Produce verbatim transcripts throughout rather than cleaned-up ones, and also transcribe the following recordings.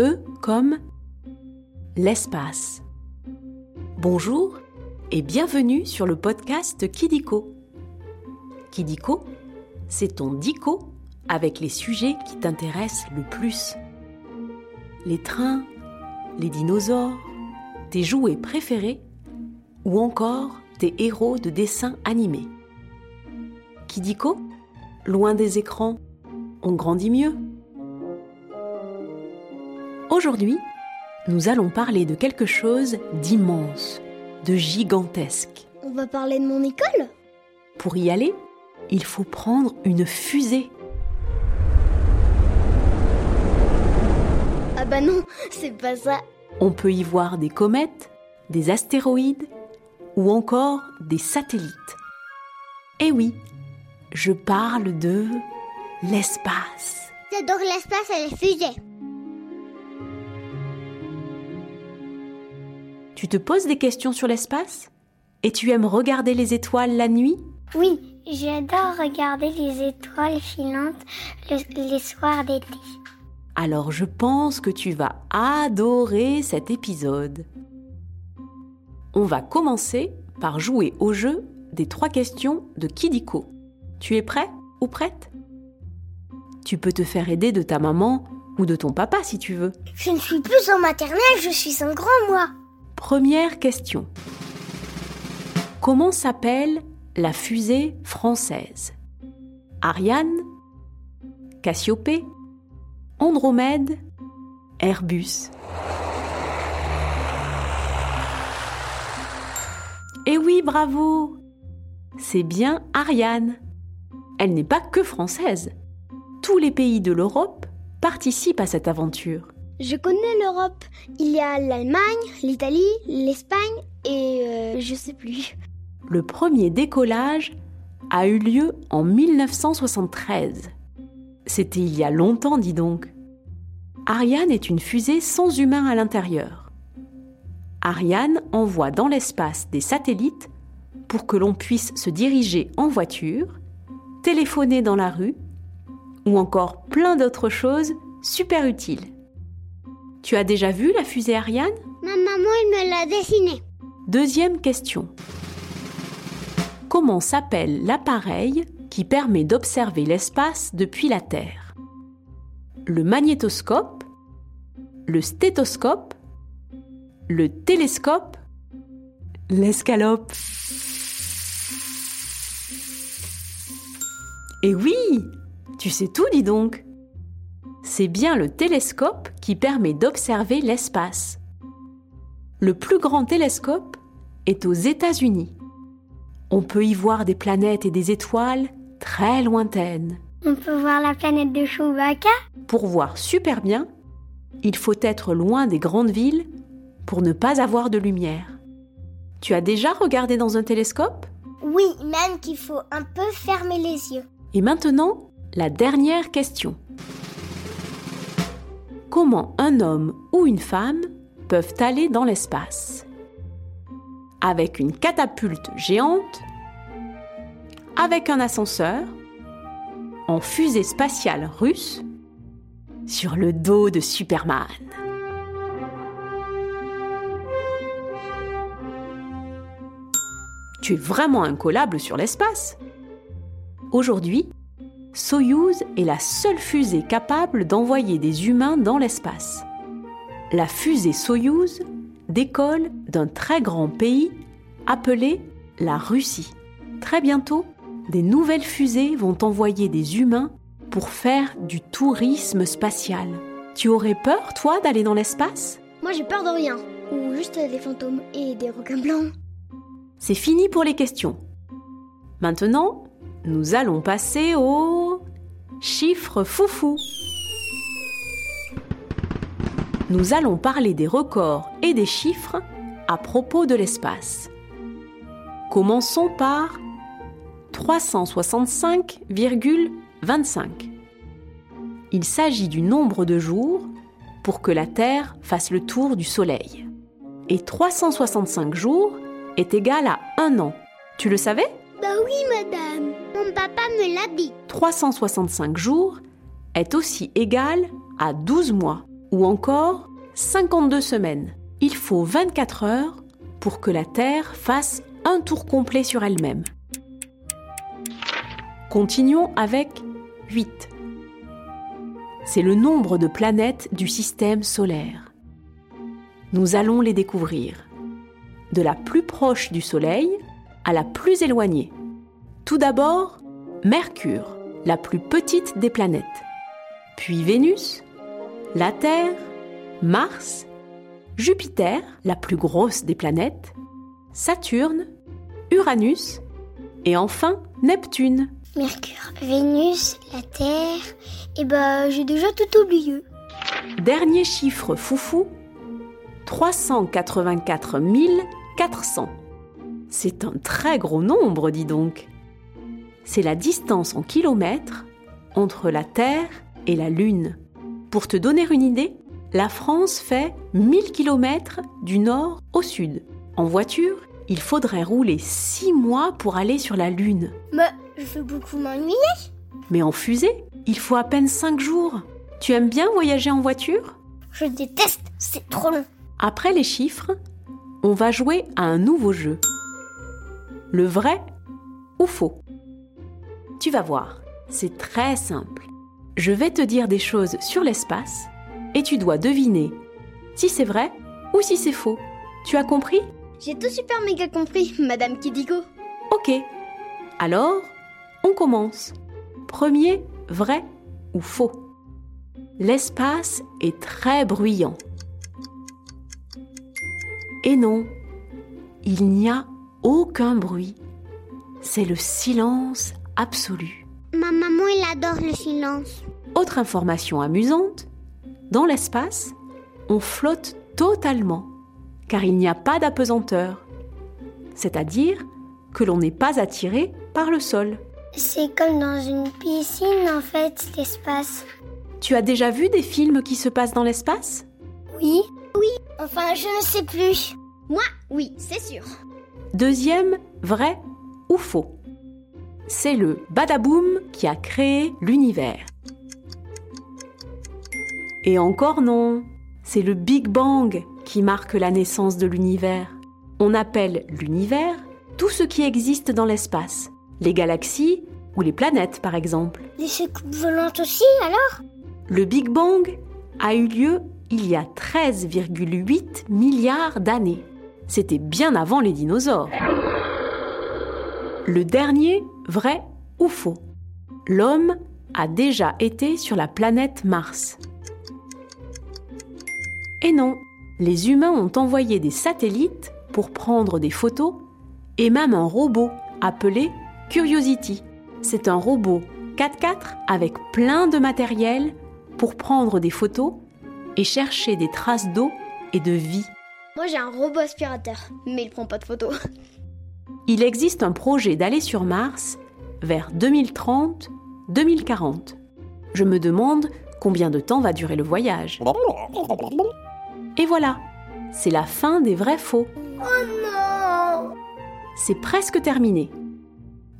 E comme l'espace. Bonjour et bienvenue sur le podcast Kidico. Kidico, c'est ton dico avec les sujets qui t'intéressent le plus. Les trains, les dinosaures, tes jouets préférés ou encore tes héros de dessins animés. Kidico, loin des écrans, on grandit mieux. Aujourd'hui, nous allons parler de quelque chose d'immense, de gigantesque. On va parler de mon école ? Pour y aller, il faut prendre une fusée. Ah bah non, c'est pas ça. On peut y voir des comètes, des astéroïdes ou encore des satellites. Eh oui, je parle de l'espace. J'adore l'espace et les fusées. Tu te poses des questions sur l'espace ? Et tu aimes regarder les étoiles la nuit ? Oui, j'adore regarder les étoiles filantes le, les soirs d'été. Alors je pense que tu vas adorer cet épisode. On va commencer par jouer au jeu des trois questions de Kidico. Tu es prêt ou prête ? Tu peux te faire aider de ta maman ou de ton papa si tu veux. Je ne suis plus en maternelle, je suis un grand moi. Première question. Comment s'appelle la fusée française ? Ariane, Cassiopée, Andromède, Airbus. Eh oui, bravo ! C'est bien Ariane. Elle n'est pas que française. Tous les pays de l'Europe participent à cette aventure. Je connais l'Europe. Il y a l'Allemagne, l'Italie, l'Espagne et euh, je sais plus. Le premier décollage a eu lieu en mille neuf cent soixante-treize. C'était il y a longtemps, dis donc. Ariane est une fusée sans humain à l'intérieur. Ariane envoie dans l'espace des satellites pour que l'on puisse se diriger en voiture, téléphoner dans la rue ou encore plein d'autres choses super utiles. Tu as déjà vu la fusée Ariane ? Ma maman, elle me l'a dessinée. Deuxième question. Comment s'appelle l'appareil qui permet d'observer l'espace depuis la Terre ? Le magnétoscope, le stéthoscope, le télescope, l'escalope. Eh oui, tu sais tout, dis donc. C'est bien le télescope qui permet d'observer l'espace. Le plus grand télescope est aux États-Unis. On peut y voir des planètes et des étoiles très lointaines. On peut voir la planète de Chewbacca ? Pour voir super bien, il faut être loin des grandes villes pour ne pas avoir de lumière. Tu as déjà regardé dans un télescope ? Oui, même qu'il faut un peu fermer les yeux. Et maintenant, la dernière question. Comment un homme ou une femme peuvent aller dans l'espace ? Avec une catapulte géante, avec un ascenseur, en fusée spatiale russe, sur le dos de Superman. Tu es vraiment incollable sur l'espace. Aujourd'hui, Soyouz est la seule fusée capable d'envoyer des humains dans l'espace. La fusée Soyouz décolle d'un très grand pays appelé la Russie. Très bientôt, des nouvelles fusées vont envoyer des humains pour faire du tourisme spatial. Tu aurais peur, toi, d'aller dans l'espace ? Moi, j'ai peur de rien. Ou juste des fantômes et des requins blancs. C'est fini pour les questions. Maintenant, nous allons passer au chiffre foufou. Nous allons parler des records et des chiffres à propos de l'espace. Commençons par trois cent soixante-cinq virgule vingt-cinq. Il s'agit du nombre de jours pour que la Terre fasse le tour du Soleil. Et trois cent soixante-cinq jours est égal à un an. Tu le savais ? Bah oui, madame. Mon papa me l'a dit. trois cent soixante-cinq jours est aussi égal à douze mois. ou encore cinquante-deux semaines. Il faut vingt-quatre heures pour que la Terre fasse un tour complet sur elle-même. Continuons avec huit. C'est le nombre de planètes du système solaire. Nous allons les découvrir, de la plus proche du Soleil à la plus éloignée. Tout d'abord, Mercure, la plus petite des planètes, puis Vénus, la Terre, Mars, Jupiter, la plus grosse des planètes, Saturne, Uranus et enfin Neptune. Mercure, Vénus, la Terre, et eh ben j'ai déjà tout oublié. Dernier chiffre foufou, trois cent quatre-vingt-quatre mille quatre cents. C'est un très gros nombre, dis donc. C'est la distance en kilomètres entre la Terre et la Lune. Pour te donner une idée, la France fait mille kilomètres du nord au sud. En voiture, il faudrait rouler six mois pour aller sur la Lune. Mais je vais beaucoup m'ennuyer. Mais en fusée, il faut à peine cinq jours. Tu aimes bien voyager en voiture ? Je déteste, c'est trop long. Après les chiffres, on va jouer à un nouveau jeu. Le vrai ou faux ? Tu vas voir, c'est très simple. Je vais te dire des choses sur l'espace et tu dois deviner si c'est vrai ou si c'est faux. Tu as compris ? J'ai tout super méga compris, Madame Kidico. Ok, alors on commence. Premier, vrai ou faux ? L'espace est très bruyant. Et non, il n'y a aucun bruit. C'est le silence absolu. Ma maman, elle adore le silence. Autre information amusante, dans l'espace, on flotte totalement, car il n'y a pas d'apesanteur. C'est-à-dire que l'on n'est pas attiré par le sol. C'est comme dans une piscine, en fait, l'espace. Tu as déjà vu des films qui se passent dans l'espace ? Oui. Oui, enfin, je ne sais plus. Moi, oui, c'est sûr. Deuxième, vrai ou faux ? C'est le badaboum qui a créé l'univers. Et encore non, c'est le Big Bang qui marque la naissance de l'univers. On appelle l'univers tout ce qui existe dans l'espace, les galaxies ou les planètes par exemple. Les soucoupes volantes aussi alors ? Le Big Bang a eu lieu il y a treize virgule huit milliards d'années. C'était bien avant les dinosaures. Le dernier, vrai ou faux ? L'homme a déjà été sur la planète Mars. Et non, les humains ont envoyé des satellites pour prendre des photos et même un robot appelé Curiosity. C'est un robot quatre par quatre avec plein de matériel pour prendre des photos et chercher des traces d'eau et de vie. Moi j'ai un robot aspirateur, mais il prend pas de photos. Il existe un projet d'aller sur Mars vers deux mille trente deux mille quarante. Je me demande combien de temps va durer le voyage. Et voilà, c'est la fin des vrais faux. Oh non ! C'est presque terminé.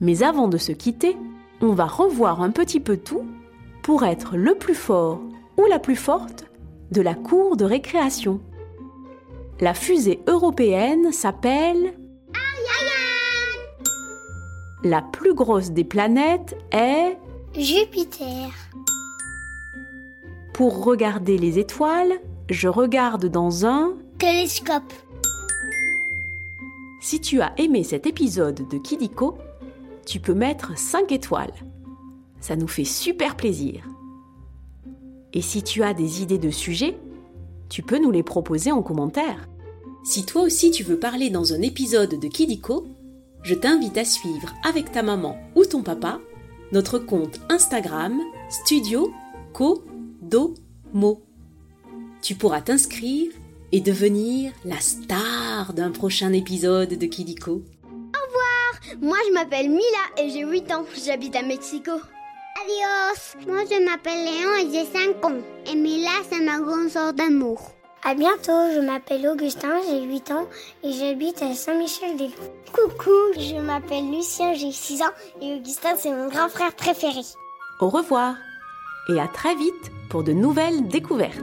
Mais avant de se quitter, on va revoir un petit peu tout pour être le plus fort ou la plus forte de la cour de récréation. La fusée européenne s'appelle... Ariane ! La plus grosse des planètes est... Jupiter. Pour regarder les étoiles, je regarde dans un... télescope. Si tu as aimé cet épisode de Kidico, tu peux mettre cinq étoiles. Ça nous fait super plaisir. Et si tu as des idées de sujets, tu peux nous les proposer en commentaire. Si toi aussi tu veux parler dans un épisode de Kidico, je t'invite à suivre avec ta maman ou ton papa notre compte Instagram Studio Kodomo. Tu pourras t'inscrire et devenir la star d'un prochain épisode de Kidico. Au revoir, moi je m'appelle Mila et j'ai huit ans, j'habite à Mexico. Adios. Moi, je m'appelle Léon et j'ai cinq ans. Et Mila, c'est ma grande sœur d'amour. À bientôt, je m'appelle Augustin, j'ai huit ans et j'habite à Saint-Michel-des-Loups. Coucou, je m'appelle Lucien, j'ai six ans et Augustin, c'est mon grand frère préféré. Au revoir et à très vite pour de nouvelles découvertes.